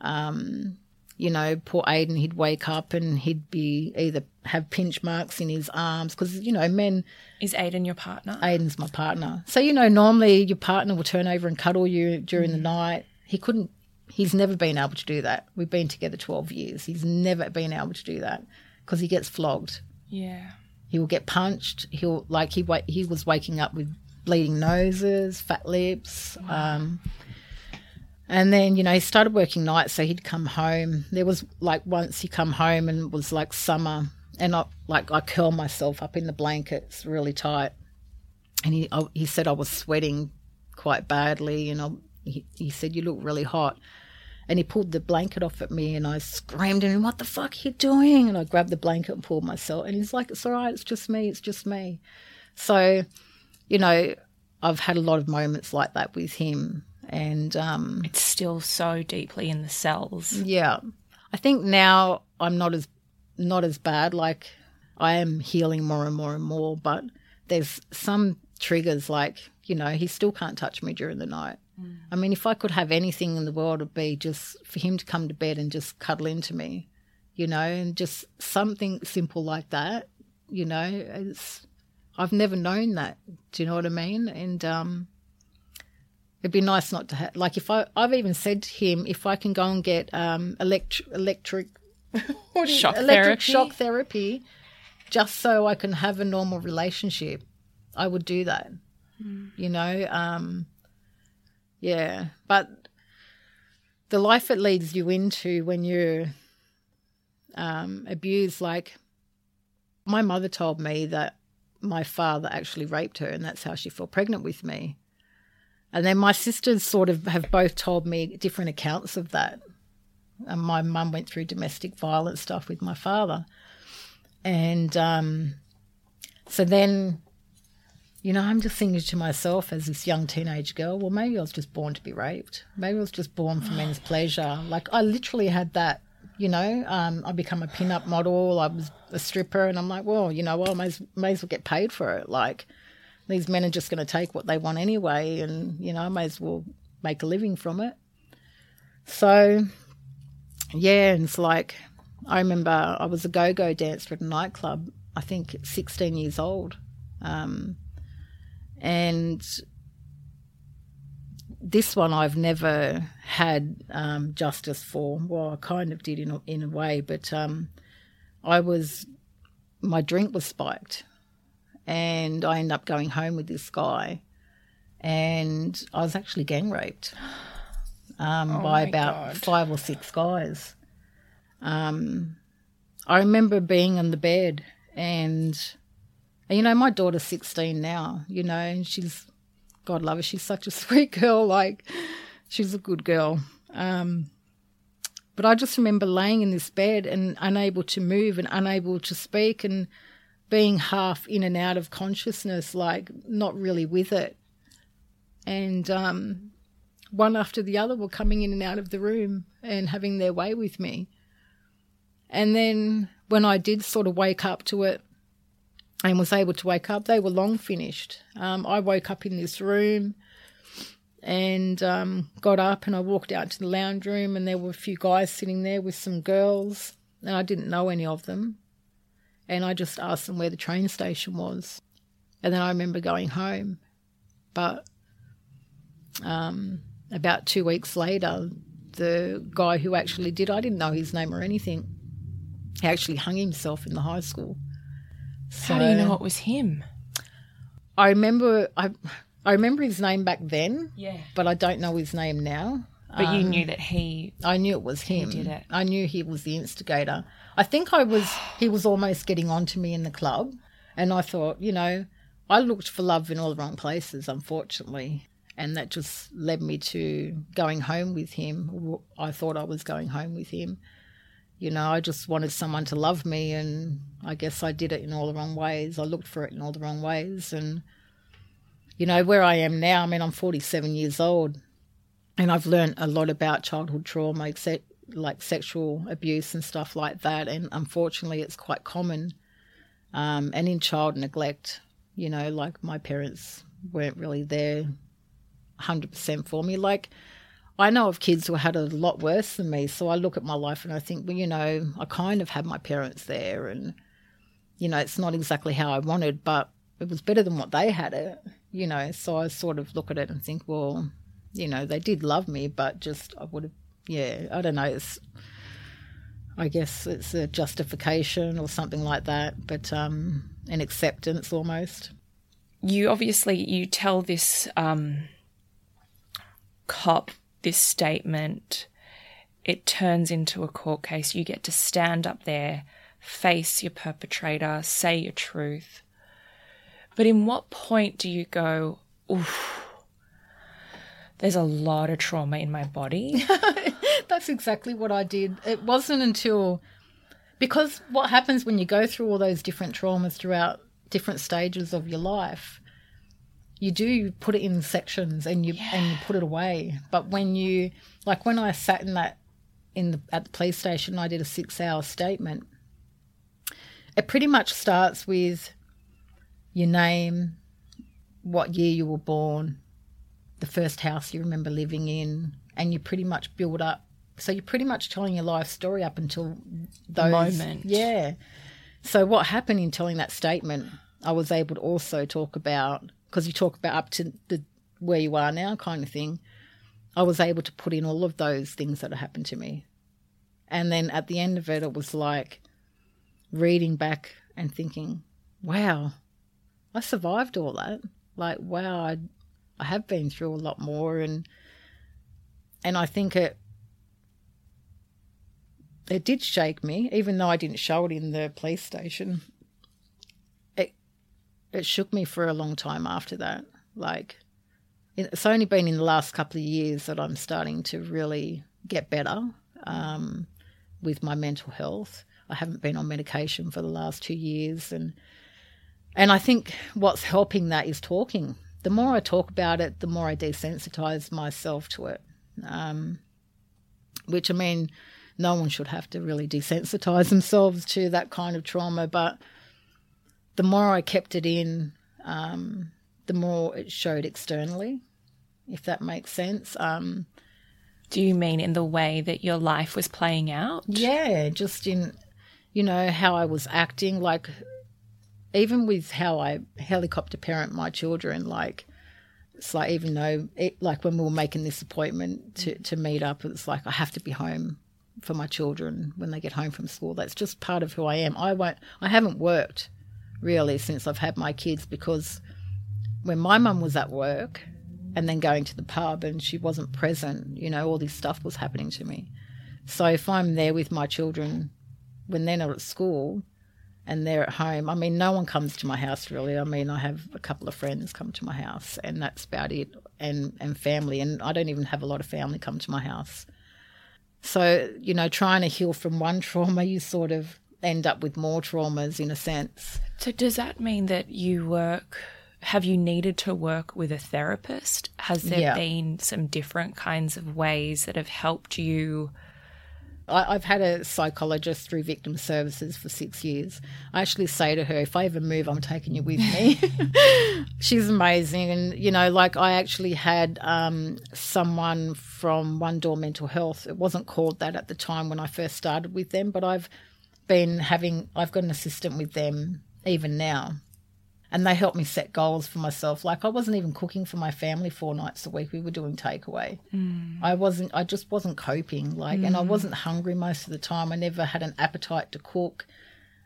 Um, you know, poor Aiden, he'd wake up and he'd be either have pinch marks in his arms because, you know, men... Is Aiden your partner? Aiden's my partner. So, you know, normally your partner will turn over and cuddle you during mm. the night. He couldn't. He's never been able to do that. We've been together twelve years. He's never been able to do that because he gets flogged. Yeah. He will get punched. He'll like he wa- he was waking up with bleeding noses, fat lips. Wow. Um, and then, you know, he started working nights, so he'd come home. There was like once he come home and it was like summer, and I like I curled myself up in the blankets really tight, and he I, he said I was sweating quite badly, and I. He, he said, you look really hot. And he pulled the blanket off at me and I screamed at him, what the fuck are you doing? And I grabbed the blanket and pulled myself. And he's like, it's all right, it's just me, it's just me. So, you know, I've had a lot of moments like that with him. And um, it's still so deeply in the cells. Yeah. I think now I'm not as not as bad. Like, I am healing more and more and more, but there's some triggers like, you know, he still can't touch me during the night. I mean, if I could have anything in the world, it would be just for him to come to bed and just cuddle into me, you know, and just something simple like that, you know. It's, I've never known that, do you know what I mean? And um, it'd be nice not to have, like if I, I've even said to him, if I can go and get um, elect- electric, what is shock, electric therapy? shock therapy just so I can have a normal relationship, I would do that, mm. you know, um. Yeah, but the life it leads you into when you're um, abused, like my mother told me that my father actually raped her and that's how she fell pregnant with me. And then my sisters sort of have both told me different accounts of that. And my mum went through domestic violence stuff with my father. And um, so then... You know, I'm just thinking to myself as this young teenage girl, well, maybe I was just born to be raped. Maybe I was just born for men's pleasure. Like, I literally had that, you know. Um, I become a pin-up model. I was a stripper. And I'm like, well, you know, well, I may as, may as well get paid for it. Like, these men are just going to take what they want anyway and, you know, I may as well make a living from it. So, yeah, and it's like I remember I was a go-go dancer at a nightclub, I think sixteen years old. Um And this one I've never had um, justice for. Well, I kind of did in a, in a way, but um, I was my drink was spiked and I ended up going home with this guy and I was actually gang raped um, oh by about God. five or six guys. Um, I remember being on the bed and... You know, my daughter's sixteen now, you know, and she's, God love her, she's such a sweet girl, like she's a good girl. Um, but I just remember laying in this bed and unable to move and unable to speak and being half in and out of consciousness, like not really with it. And um, one after the other were coming in and out of the room and having their way with me. And then when I did sort of wake up to it, and was able to wake up, they were long finished. Um, I woke up in this room and um, got up and I walked out to the lounge room and there were a few guys sitting there with some girls and I didn't know any of them. And I just asked them where the train station was. And then I remember going home. But um, about two weeks later, the guy who actually did, I didn't know his name or anything, he actually hung himself in the high school. So, how do you know it was him? I remember I, I remember his name back then, yeah. But I don't know his name now. But um, you knew that he... I knew it was him. He did it. I knew he was the instigator. I think I was... he was almost getting on to me in the club, and I thought, you know, I looked for love in all the wrong places, unfortunately, and that just led me to going home with him. I thought I was going home with him. You know, I just wanted someone to love me, and I guess I did it in all the wrong ways. I looked for it in all the wrong ways, and, you know, where I am now, I mean, I'm forty-seven years old, and I've learned a lot about childhood trauma, except like sexual abuse and stuff like that, and unfortunately it's quite common. Um, and in child neglect, you know, like my parents weren't really there one hundred percent for me. Like I know of kids who had a lot worse than me, so I look at my life and I think, well, you know, I kind of had my parents there and, you know, it's not exactly how I wanted, but it was better than what they had it, you know. So I sort of look at it and think, well, you know, they did love me, but just I would have, yeah, I don't know, it's, I guess it's a justification or something like that, but um, an acceptance almost. You obviously, you tell this um, cop this statement, it turns into a court case, you get to stand up there, face your perpetrator, say your truth. But in what point do you go, oof, there's a lot of trauma in my body? That's exactly what I did. It wasn't until, because what happens when you go through all those different traumas throughout different stages of your life, you do put it in sections and you yeah. and you put it away. But when you, like when I sat in that in the, at the police station, I did a six-hour statement. It pretty much starts with your name, what year you were born, the first house you remember living in, and you pretty much build up. So you're pretty much telling your life story up until those moment. Yeah. So what happened in telling that statement, I was able to also talk about, because you talk about up to the where you are now kind of thing, I was able to put in all of those things that had happened to me. And then at the end of it, it was like reading back and thinking, wow, I survived all that. Like, wow, I I have been through a lot more, and and I think it it did shake me, even though I didn't show it in the police station. It it shook me for a long time after that. Like it's only been in the last couple of years that I'm starting to really get better um, with my mental health. I haven't been on medication for the last two years, and and I think what's helping that is talking. The more I talk about it, the more I desensitize myself to it, um, which, I mean, no one should have to really desensitize themselves to that kind of trauma. But the more I kept it in, um, the more it showed externally, if that makes sense. Um, Do you mean in the way that your life was playing out? Yeah, just in, you know, how I was acting, like even with how I helicopter parent my children, like it's like even though it, like when we were making this appointment to, to meet up, it's like I have to be home for my children when they get home from school. That's just part of who I am. I won't. I haven't worked really since I've had my kids, because when my mum was at work and then going to the pub and she wasn't present, you know, all this stuff was happening to me. So if I'm there with my children when they're not at school and they're at home, I mean, no one comes to my house really. I mean, I have a couple of friends come to my house and that's about it, and, and family. And I don't even have a lot of family come to my house. So, you know, trying to heal from one trauma, you sort of end up with more traumas in a sense. So does that mean that you work, have you needed to work with a therapist? Has there yeah. been some different kinds of ways that have helped you I, I've had a psychologist through victim services for six years. I actually say to her, if I ever move, I'm taking you with me. She's amazing. And, you know, like I actually had um, someone from One Door Mental Health. It wasn't called that at the time when I first started with them, but I've been having, I've got an assistant with them even now. And they helped me set goals for myself. Like I wasn't even cooking for my family four nights a week. We were doing takeaway. Mm. I wasn't, I just wasn't coping. Like, mm. and I wasn't hungry most of the time. I never had an appetite to cook.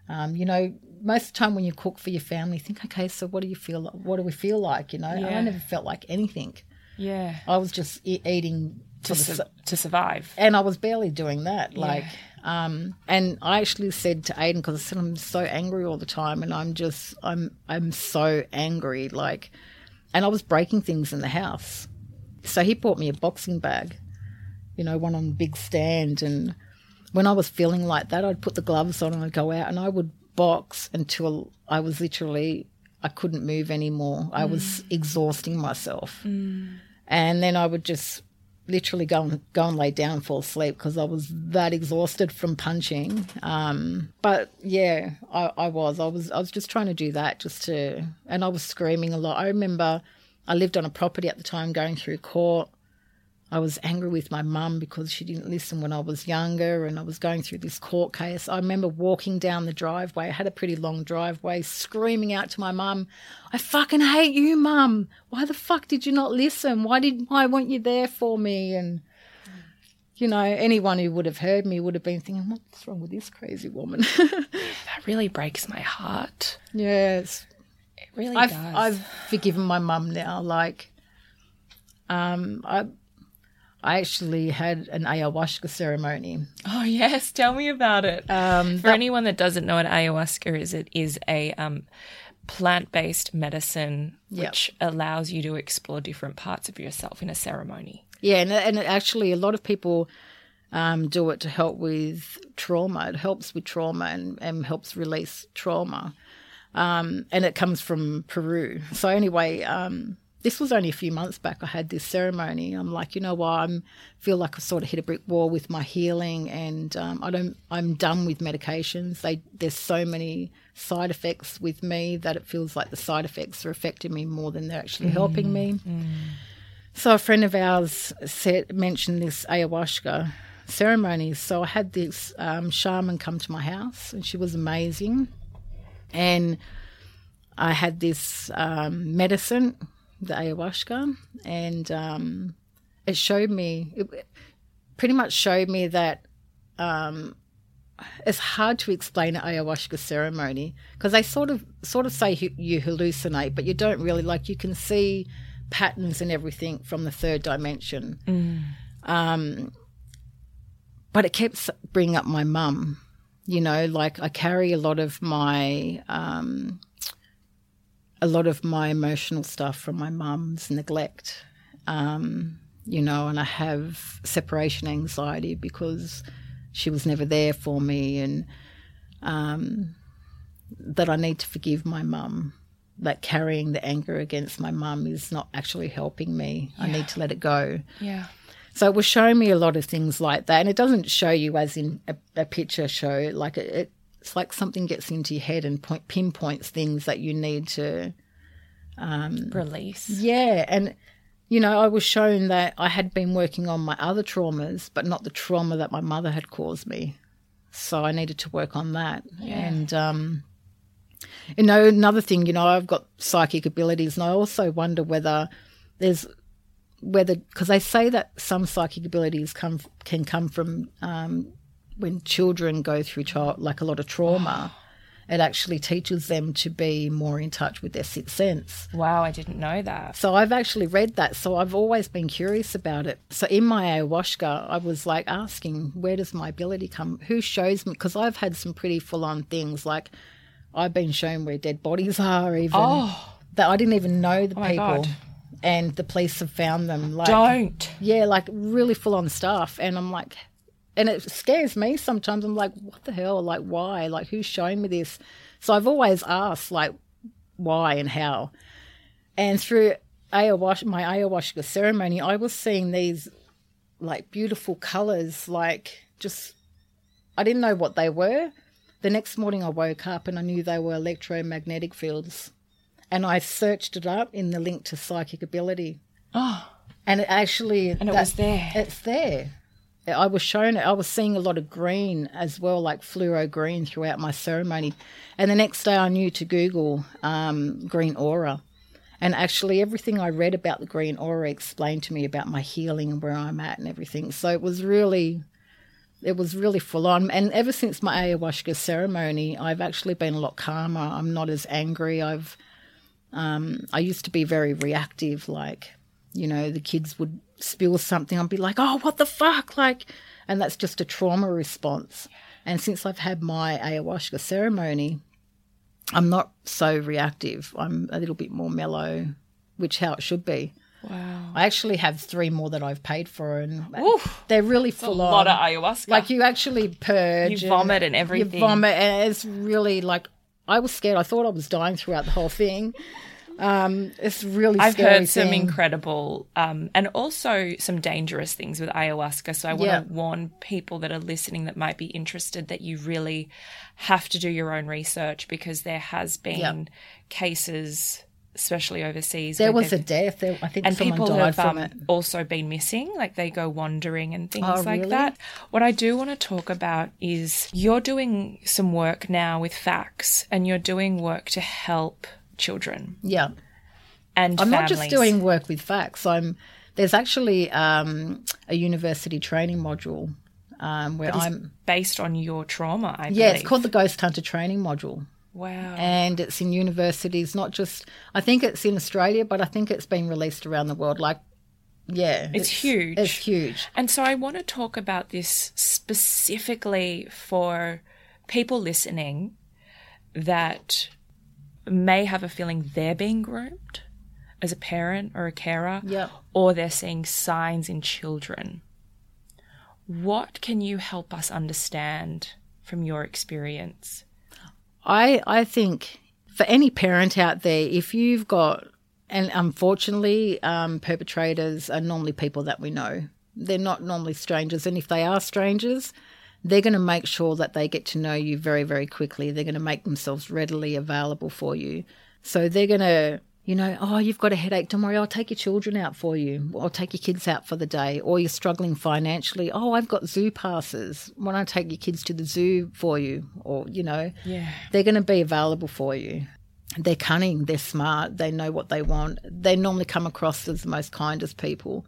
Um, you know, most of the time when you cook for your family, you think, okay, so what do you feel? What do we feel like? You know, yeah. I never felt like anything. Yeah, I was just e- eating to su- su- to survive, and I was barely doing that. Yeah. Like, um, and I actually said to Aiden, because I said I'm so angry all the time, and I'm just I'm I'm so angry. Like, and I was breaking things in the house, so he bought me a boxing bag, you know, one on a big stand, and when I was feeling like that, I'd put the gloves on and I'd go out and I would box until I was literally, I couldn't move anymore. I mm. was exhausting myself. Mm. And then I would just literally go and, go and lay down and fall asleep because I was that exhausted from punching. Um, but, yeah, I, I was. I was I was just trying to do that just to – and I was screaming a lot. I remember I lived on a property at the time going through court. I was angry with my mum because she didn't listen when I was younger and I was going through this court case. I remember walking down the driveway. I had a pretty long driveway, screaming out to my mum, I fucking hate you, Mum. Why the fuck did you not listen? Why did I want you there for me? And, you know, anyone who would have heard me would have been thinking, what's wrong with this crazy woman? That really breaks my heart. Yes. It really I've, does. I've forgiven my mum now. Like, um, I... I actually had an ayahuasca ceremony. Oh, yes. Tell me about it. Um, For that, anyone that doesn't know what ayahuasca is, it is a um, plant-based medicine yep. which allows you to explore different parts of yourself in a ceremony. Yeah, and, and actually a lot of people um, do it to help with trauma. It helps with trauma and, and helps release trauma. Um, and it comes from Peru. So anyway... Um, This was only a few months back I had this ceremony. I'm like, you know what, I feel like I've sort of hit a brick wall with my healing and um, I don't, I'm done with medications. They, there's so many side effects with me that it feels like the side effects are affecting me more than they're actually mm, helping me. Mm. So a friend of ours said, mentioned this ayahuasca ceremony. So I had this um, shaman come to my house and she was amazing. And I had this um, medicine, the ayahuasca, and um, it showed me, it pretty much showed me that um, it's hard to explain an ayahuasca ceremony because they sort of sort of say you hallucinate, but you don't really, like you can see patterns and everything from the third dimension. Mm. Um, but it kept bringing up my mum, you know, like I carry a lot of my... Um, a lot of my emotional stuff from my mum's neglect, um, you know, and I have separation anxiety because she was never there for me and um, that I need to forgive my mum, that carrying the anger against my mum is not actually helping me. Yeah. I need to let it go. Yeah. So it was showing me a lot of things like that, and it doesn't show you as in a, a picture show, like it, it it's like something gets into your head and point, pinpoints things that you need to um, release. Yeah. And, you know, I was shown that I had been working on my other traumas but not the trauma that my mother had caused me. So I needed to work on that. Yeah. And, um, you know, another thing, you know, I've got psychic abilities and I also wonder whether there's whether – because they say that some psychic abilities come can come from um, – when children go through child, like a lot of trauma, oh. it actually teaches them to be more in touch with their sixth sense. Wow, I didn't know that. So I've actually read that. So I've always been curious about it. So in my ayahuasca, I was like asking, where does my ability come? Who shows me? Because I've had some pretty full-on things. Like I've been shown where dead bodies are even. Oh. That I didn't even know the oh people. My God. And the police have found them. Like, Don't. Yeah, like really full-on stuff. And I'm like... And it scares me sometimes. I'm like, what the hell? Like, why? Like, who's showing me this? So I've always asked, like, why and how. And through ayahuasca, my ayahuasca ceremony, I was seeing these, like, beautiful colours, like, just I didn't know what they were. The next morning I woke up and I knew they were electromagnetic fields. And I searched it up in the link to psychic ability. Oh. And it actually... And it that, was there. It's there. I was shown it. I was seeing a lot of green as well, like fluoro green throughout my ceremony. And the next day I knew to Google um, green aura. And actually everything I read about the green aura explained to me about my healing and where I'm at and everything. So it was really... It was really full on. And ever since my ayahuasca ceremony, I've actually been a lot calmer. I'm not as angry. I've, um, I used to be very reactive. Like, you know, the kids would spill something. I'd be like, oh, what the fuck? Like, and that's just a trauma response. And since I've had my ayahuasca ceremony, I'm not so reactive. I'm a little bit more mellow, which how it should be. Wow. I actually have three more that I've paid for, and Oof, they're really full on. A lot on. Of ayahuasca. Like, you actually purge. You vomit and, and everything. You vomit, and it's really like, I was scared. I thought I was dying throughout the whole thing. Um, it's really I've scary I've heard thing. Some incredible um, and also some dangerous things with ayahuasca. So I want yeah. to warn people that are listening that might be interested that you really have to do your own research, because there has been yeah. cases... especially overseas. There was a death. There, I think and someone people died have from um, it. Also been missing, like they go wandering and things oh, like really? That. What I do want to talk about is you're doing some work now with facts, and you're doing work to help children. Yeah. And I'm families. Not just doing work with facts. I'm there's actually um, a university training module um, where I'm... based on your trauma, I believe. Yeah, it's called the Ghost Hunter Training Module. Wow. And it's in universities, not just, I think it's in Australia, but I think it's been released around the world. Like, yeah. It's, it's huge. It's huge. And so I want to talk about this specifically for people listening that may have a feeling they're being groomed as a parent or a carer, yep. or they're seeing signs in children. What can you help us understand from your experience? I, I think for any parent out there, if you've got, and unfortunately um, perpetrators are normally people that we know. They're not normally strangers. And if they are strangers, they're going to make sure that they get to know you very, very quickly. They're going to make themselves readily available for you. So they're going to, you know, oh, you've got a headache. Don't worry, I'll take your children out for you. I'll take your kids out for the day. Or you're struggling financially. Oh, I've got zoo passes. Why don't I take your kids to the zoo for you? Or, you know, yeah. they're going to be available for you. They're cunning. They're smart. They know what they want. They normally come across as the most kindest people.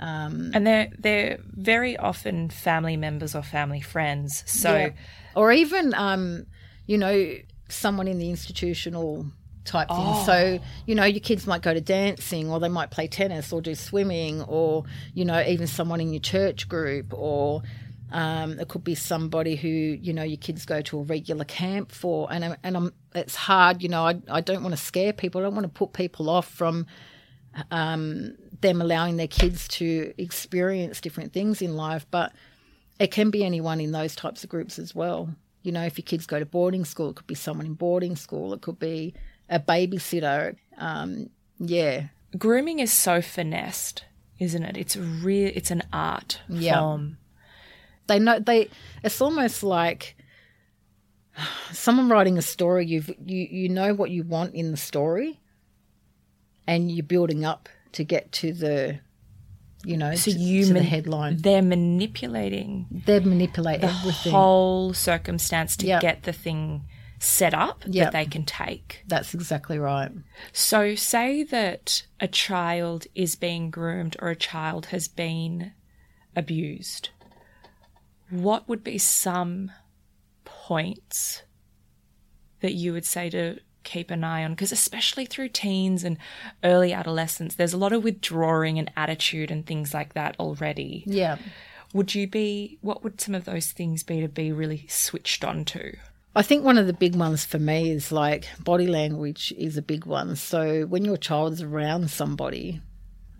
Um, and they're, they're very often family members or family friends. So, yeah. Or even, um, you know, someone in the institutional type thing. Oh. So, you know, your kids might go to dancing, or they might play tennis or do swimming, or, you know, even someone in your church group, or um, it could be somebody who, you know, your kids go to a regular camp for. And, and I'm, it's hard, you know, I, I don't want to scare people. I don't want to put people off from um, them allowing their kids to experience different things in life, but it can be anyone in those types of groups as well. You know, if your kids go to boarding school, it could be someone in boarding school. It could be a babysitter, um, yeah. Grooming is so finessed, isn't it? It's real. It's an art yeah. form. They know they. It's almost like someone writing a story. You've you you know what you want in the story, and you're building up to get to the, you know, so to, you to man- the headline. They're manipulating. They're manipulating the everything. Whole circumstance to yep. get the thing set up yep. that they can take. That's exactly right. So say that a child is being groomed or a child has been abused. What would be some points that you would say to keep an eye on? Because especially through teens and early adolescence, there's a lot of withdrawing and attitude and things like that already. Yeah. Would you be, what would some of those things be to be really switched on to? I think one of the big ones for me is like body language is a big one. So when your child's around somebody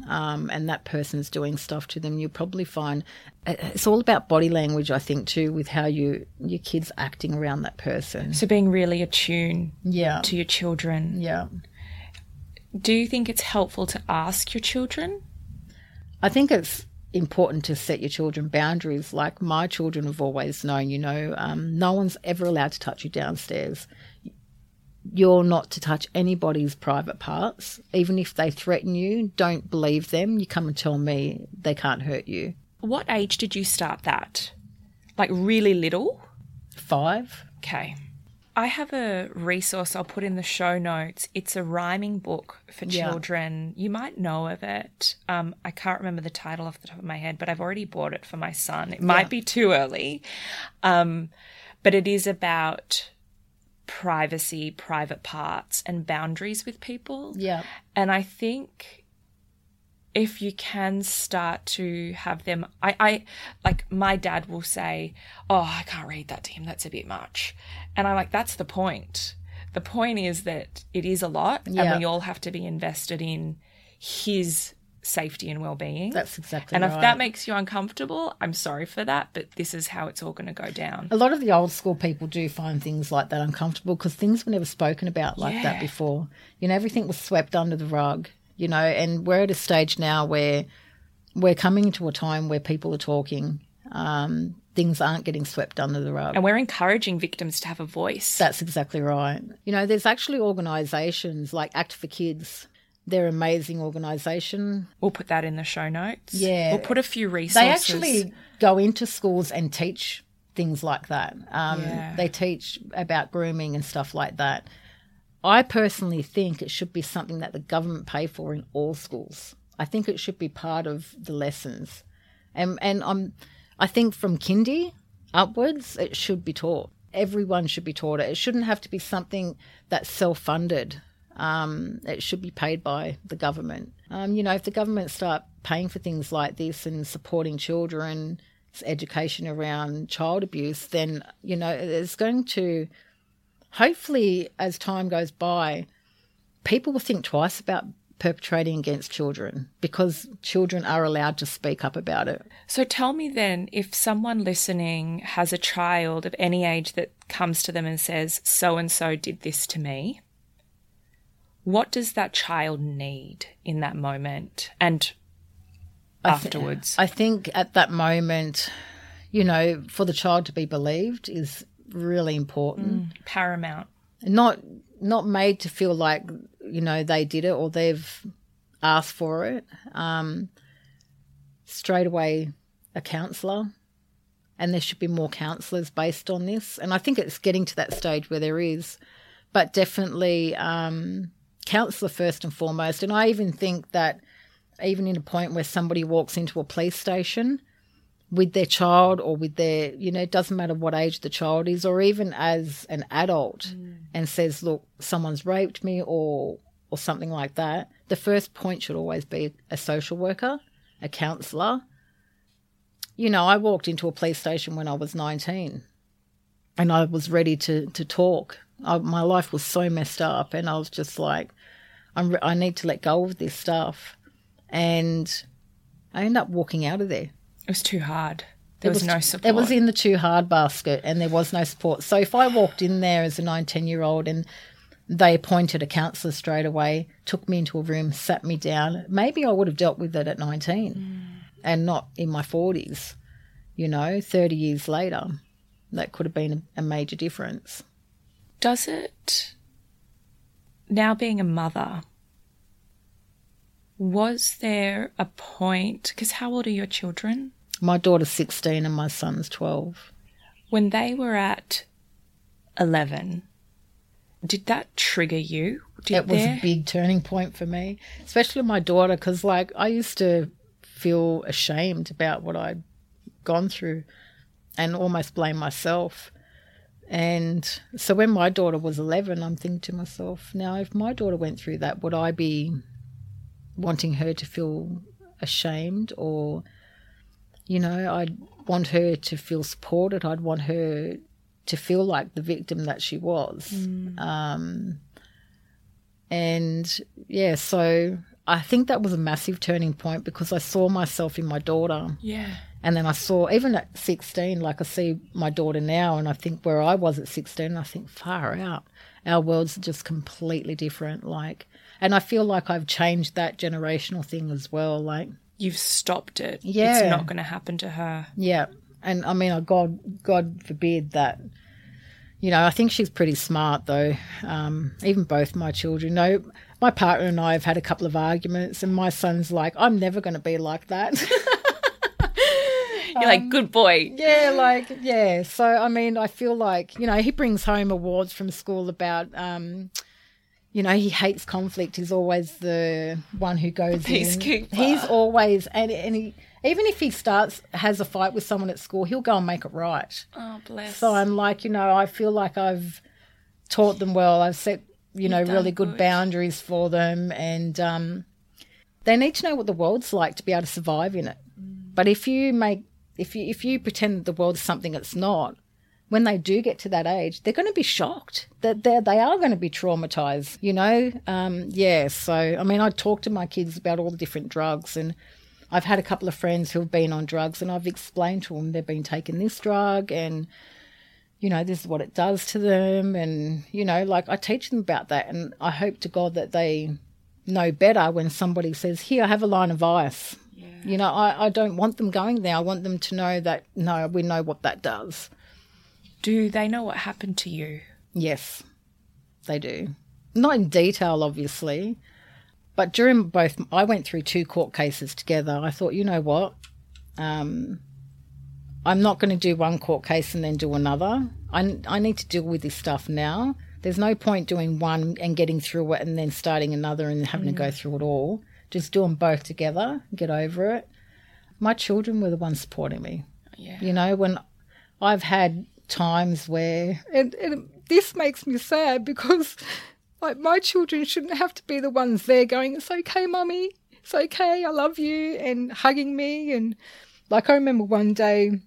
um, and that person's doing stuff to them, you'll probably find it's all about body language, I think, too, with how you your kid's acting around that person. So being really attuned yeah. to your children. Yeah. Do you think it's helpful to ask your children? I think it's important to set your children boundaries. Like my children have always known, you know, um, no one's ever allowed to touch you downstairs. You're not to touch anybody's private parts. Even if they threaten you, don't believe them. You come and tell me, they can't hurt you. What age did you start that? Like really little? Five. Okay. I have a resource I'll put in the show notes. It's a rhyming book for children. Yeah. You might know of it. Um, I can't remember the title off the top of my head, but I've already bought it for my son. It might yeah. be too early, um, but it is about privacy, private parts, and boundaries with people. Yeah. And I think if you can start to have them, I, I like my dad will say, oh, I can't read that to him. That's a bit much. And I'm like, that's the point. The point is that it is a lot yeah. and we all have to be invested in his safety and well-being. That's exactly and right. And if that makes you uncomfortable, I'm sorry for that, but this is how it's all going to go down. A lot of the old school people do find things like that uncomfortable because things were never spoken about like yeah. that before. You know, everything was swept under the rug. You know, and we're at a stage now where we're coming to a time where people are talking. Um, things aren't getting swept under the rug. And we're encouraging victims to have a voice. That's exactly right. You know, there's actually organisations like Act for Kids. They're an amazing organisation. We'll put that in the show notes. Yeah. We'll put a few resources. They actually go into schools and teach things like that. Um, yeah. They teach about grooming and stuff like that. I personally think it should be something that the government pay for in all schools. I think it should be part of the lessons. And and I'm, I think from kindy upwards, it should be taught. Everyone should be taught it. It shouldn't have to be something that's self-funded. Um, it should be paid by the government. Um, you know, if the government start paying for things like this and supporting children's education around child abuse, then, you know, it's going to... Hopefully, as time goes by, people will think twice about perpetrating against children because children are allowed to speak up about it. So tell me then, if someone listening has a child of any age that comes to them and says, so-and-so did this to me, what does that child need in that moment and afterwards? I, th- I think at that moment, you know, for the child to be believed is really important. Mm, paramount. Not not made to feel like, you know, they did it or they've asked for it. Um, straight away a counsellor, and there should be more counsellors based on this. And I think it's getting to that stage where there is, but definitely um, counsellor first and foremost. And I even think that even in a point where somebody walks into a police station with their child or with their, you know, it doesn't matter what age the child is or even as an adult mm. and says, look, someone's raped me or or something like that, the first point should always be a social worker, a counsellor. You know, I walked into a police station when I was nineteen and I was ready to, to talk. I, my life was so messed up and I was just like, I'm re- I need to let go of this stuff. And I ended up walking out of there. It was too hard. There was, was no support. It was in the too hard basket and there was no support. So if I walked in there as a nineteen-year-old and they appointed a counsellor straight away, took me into a room, sat me down, maybe I would have dealt with it at nineteen mm. and not in my forties, you know, thirty years later. That could have been a major difference. Does it, now being a mother... Was there a point, because how old are your children? My daughter's sixteen and my son's twelve. When they were at eleven, did that trigger you? Did it was there... a big turning point for me, especially my daughter, because, like, I used to feel ashamed about what I'd gone through and almost blame myself. And so when my daughter was eleven, I'm thinking to myself, now, if my daughter went through that, would I be... wanting her to feel ashamed or, you know, I'd want her to feel supported. I'd want her to feel like the victim that she was. Mm. Um, and, yeah, so I think that was a massive turning point because I saw myself in my daughter. Yeah. And then I saw, even at sixteen, like I see my daughter now and I think where I was at sixteen, I think far out. Our worlds are just completely different, like... And I feel like I've changed that generational thing as well. Like you've stopped it. Yeah. It's not going to happen to her. Yeah. And, I mean, oh, God, God forbid that. You know, I think she's pretty smart, though, um, even both my children. You know, my partner and I have had a couple of arguments, and my son's like, I'm never going to be like that. You're um, like, good boy. Yeah, like, yeah. So, I mean, I feel like, you know, he brings home awards from school about, um, you know, he hates conflict. He's always the one who goes in. He's always, and, and he, even if he starts, has a fight with someone at school, he'll go and make it right. Oh, bless. So I'm like, you know, I feel like I've taught them well. I've set, you know, really good, good boundaries for them. And um, they need to know what the world's like to be able to survive in it. Mm. But if you make, if you, if you pretend that the world's something it's not, when they do get to that age, they're going to be shocked that they they are going to be traumatized, you know. Um, yeah, so, I mean, I talk to my kids about all the different drugs, and I've had a couple of friends who have been on drugs, and I've explained to them they've been taking this drug and, you know, this is what it does to them, and, you know, like I teach them about that, and I hope to God that they know better when somebody says, here, I have a line of ice. Yeah. You know, I, I don't want them going there. I want them to know that, no, we know what that does. Do they know what happened to you? Yes, they do. Not in detail, obviously, but during both, I went through two court cases together. I thought, you know what, um, I'm not going to do one court case and then do another. I, I need to deal with this stuff now. There's no point doing one and getting through it and then starting another and having mm. to go through it all. Just do them both together, get over it. My children were the ones supporting me. Yeah. You know, when I've had times where and, and this makes me sad because, like, my children shouldn't have to be the ones there going, it's okay, Mummy, it's okay, I love you, and hugging me. And, like, I remember one day,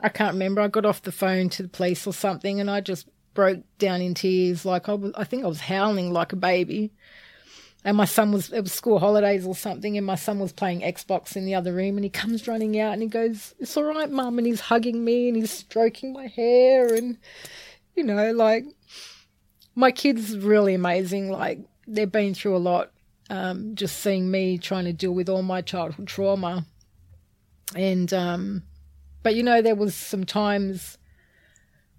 I can't remember, I got off the phone to the police or something, and I just broke down in tears. Like, I, was, I think I was howling like a baby. And my son was, it was school holidays or something, and my son was playing Xbox in the other room, and he comes running out and he goes, it's all right, Mum, and he's hugging me and he's stroking my hair. And, you know, like, my kids really amazing. Like, they've been through a lot, um, just seeing me trying to deal with all my childhood trauma. And, um, but, you know, there was some times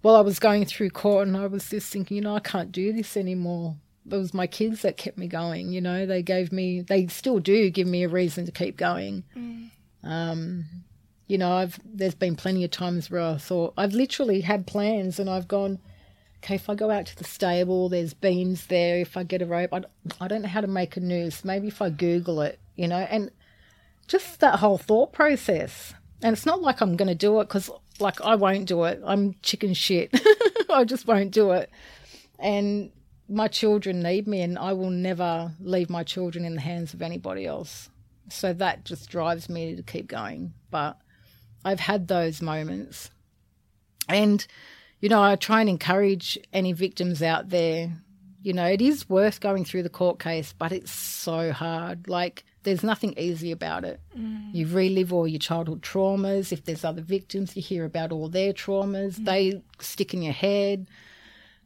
while I was going through court and I was just thinking, you know, I can't do this anymore. It was my kids that kept me going, you know. They gave me, they still do give me a reason to keep going. Mm. Um, you know, I've there's been plenty of times where I thought, I've literally had plans and I've gone, okay, if I go out to the stable, there's beams there. If I get a rope, I, I don't know how to make a noose. Maybe if I Google it, you know, and just that whole thought process. And it's not like I'm going to do it because, like, I won't do it. I'm chicken shit. I just won't do it. And my children need me, and I will never leave my children in the hands of anybody else. So that just drives me to keep going. But I've had those moments. And, you know, I try and encourage any victims out there, you know, it is worth going through the court case, but it's so hard. Like, there's nothing easy about it. Mm. You relive all your childhood traumas. If there's other victims, you hear about all their traumas. Mm. They stick in your head.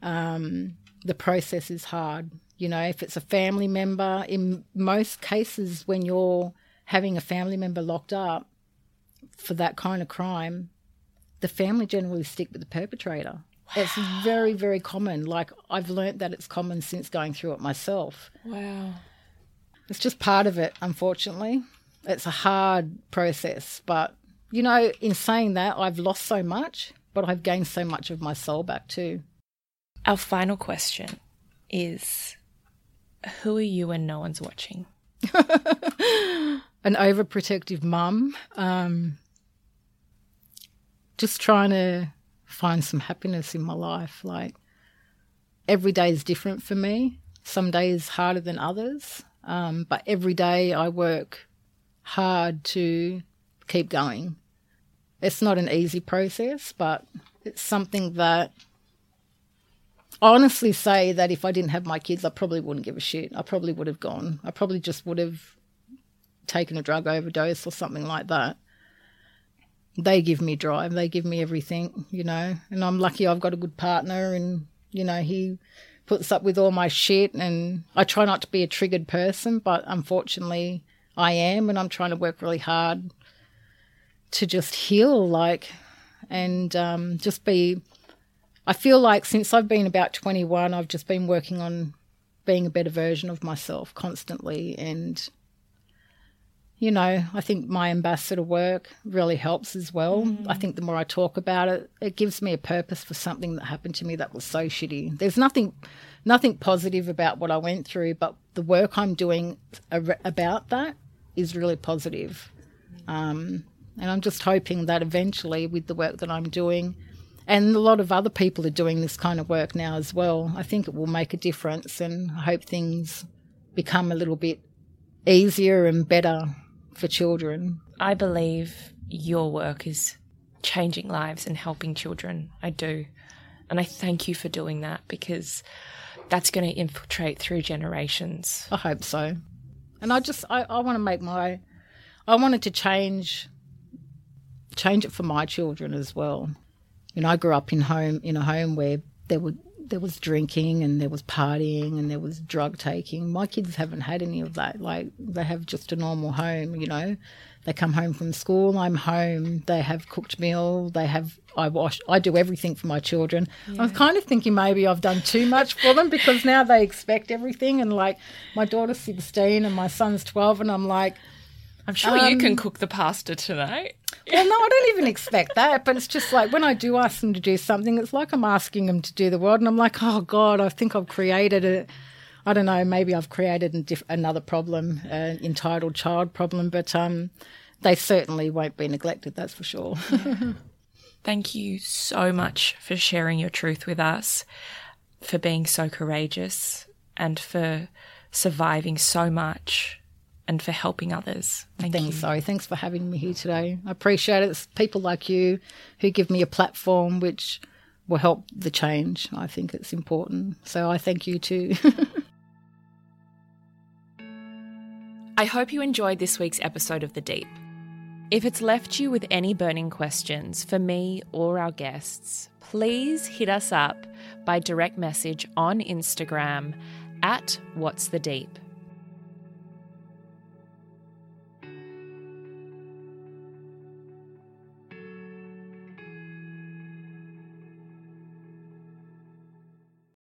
Um... The process is hard. You know, if it's a family member, in most cases when you're having a family member locked up for that kind of crime, the family generally stick with the perpetrator. Wow. It's very, very common. Like, I've learnt that it's common since going through it myself. Wow. It's just part of it, unfortunately. It's a hard process. But, you know, in saying that, I've lost so much, but I've gained so much of my soul back too. Our final question is, who are you when no one's watching? An overprotective mum, um, just trying to find some happiness in my life. Like, every day is different for me. Some days harder than others, um, but every day I work hard to keep going. It's not an easy process, but it's something that I honestly say that if I didn't have my kids, I probably wouldn't give a shit. I probably would have gone. I probably just would have taken a drug overdose or something like that. They give me drive. They give me everything, you know. And I'm lucky I've got a good partner and, you know, he puts up with all my shit. And I try not to be a triggered person, but unfortunately I am, and I'm trying to work really hard to just heal, like, and um, just be, I feel like since I've been about twenty-one, I've just been working on being a better version of myself constantly. And, you know, I think my ambassador work really helps as well. Mm. I think the more I talk about it, it gives me a purpose for something that happened to me that was so shitty. There's nothing nothing positive about what I went through, but the work I'm doing ar- about that is really positive. Um, and I'm just hoping that eventually with the work that I'm doing, and a lot of other people are doing this kind of work now as well, I think it will make a difference, and I hope things become a little bit easier and better for children. I believe your work is changing lives and helping children. I do. And I thank you for doing that, because that's going to infiltrate through generations. I hope so. And I just, I, I want to make my, I wanted to change, change it for my children as well. You know, I grew up in home in a home where there were there was drinking and there was partying and there was drug taking. My kids haven't had any of that. Like, they have just a normal home. You know, they come home from school, I'm home. They have cooked meal. They have I wash. I do everything for my children. Yeah. I'm kind of thinking maybe I've done too much for them, because now they expect everything. And like, my daughter's sixteen and my son's twelve, and I'm like, I'm sure um, you can cook the pasta tonight. Well, no, I don't even expect that, but it's just like when I do ask them to do something, it's like I'm asking them to do the world, and I'm like, oh, God, I think I've created a, I don't know, maybe I've created a diff- another problem, an entitled child problem, but um, they certainly won't be neglected, that's for sure. Thank you so much for sharing your truth with us, for being so courageous, and for surviving so much, and for helping others. Thank Thanks, you. Zoe. Thanks for having me here today. I appreciate it. It's people like you who give me a platform which will help the change. I think it's important. So I thank you too. I hope you enjoyed this week's episode of The Deep. If it's left you with any burning questions for me or our guests, please hit us up by direct message on Instagram at What's The Deep.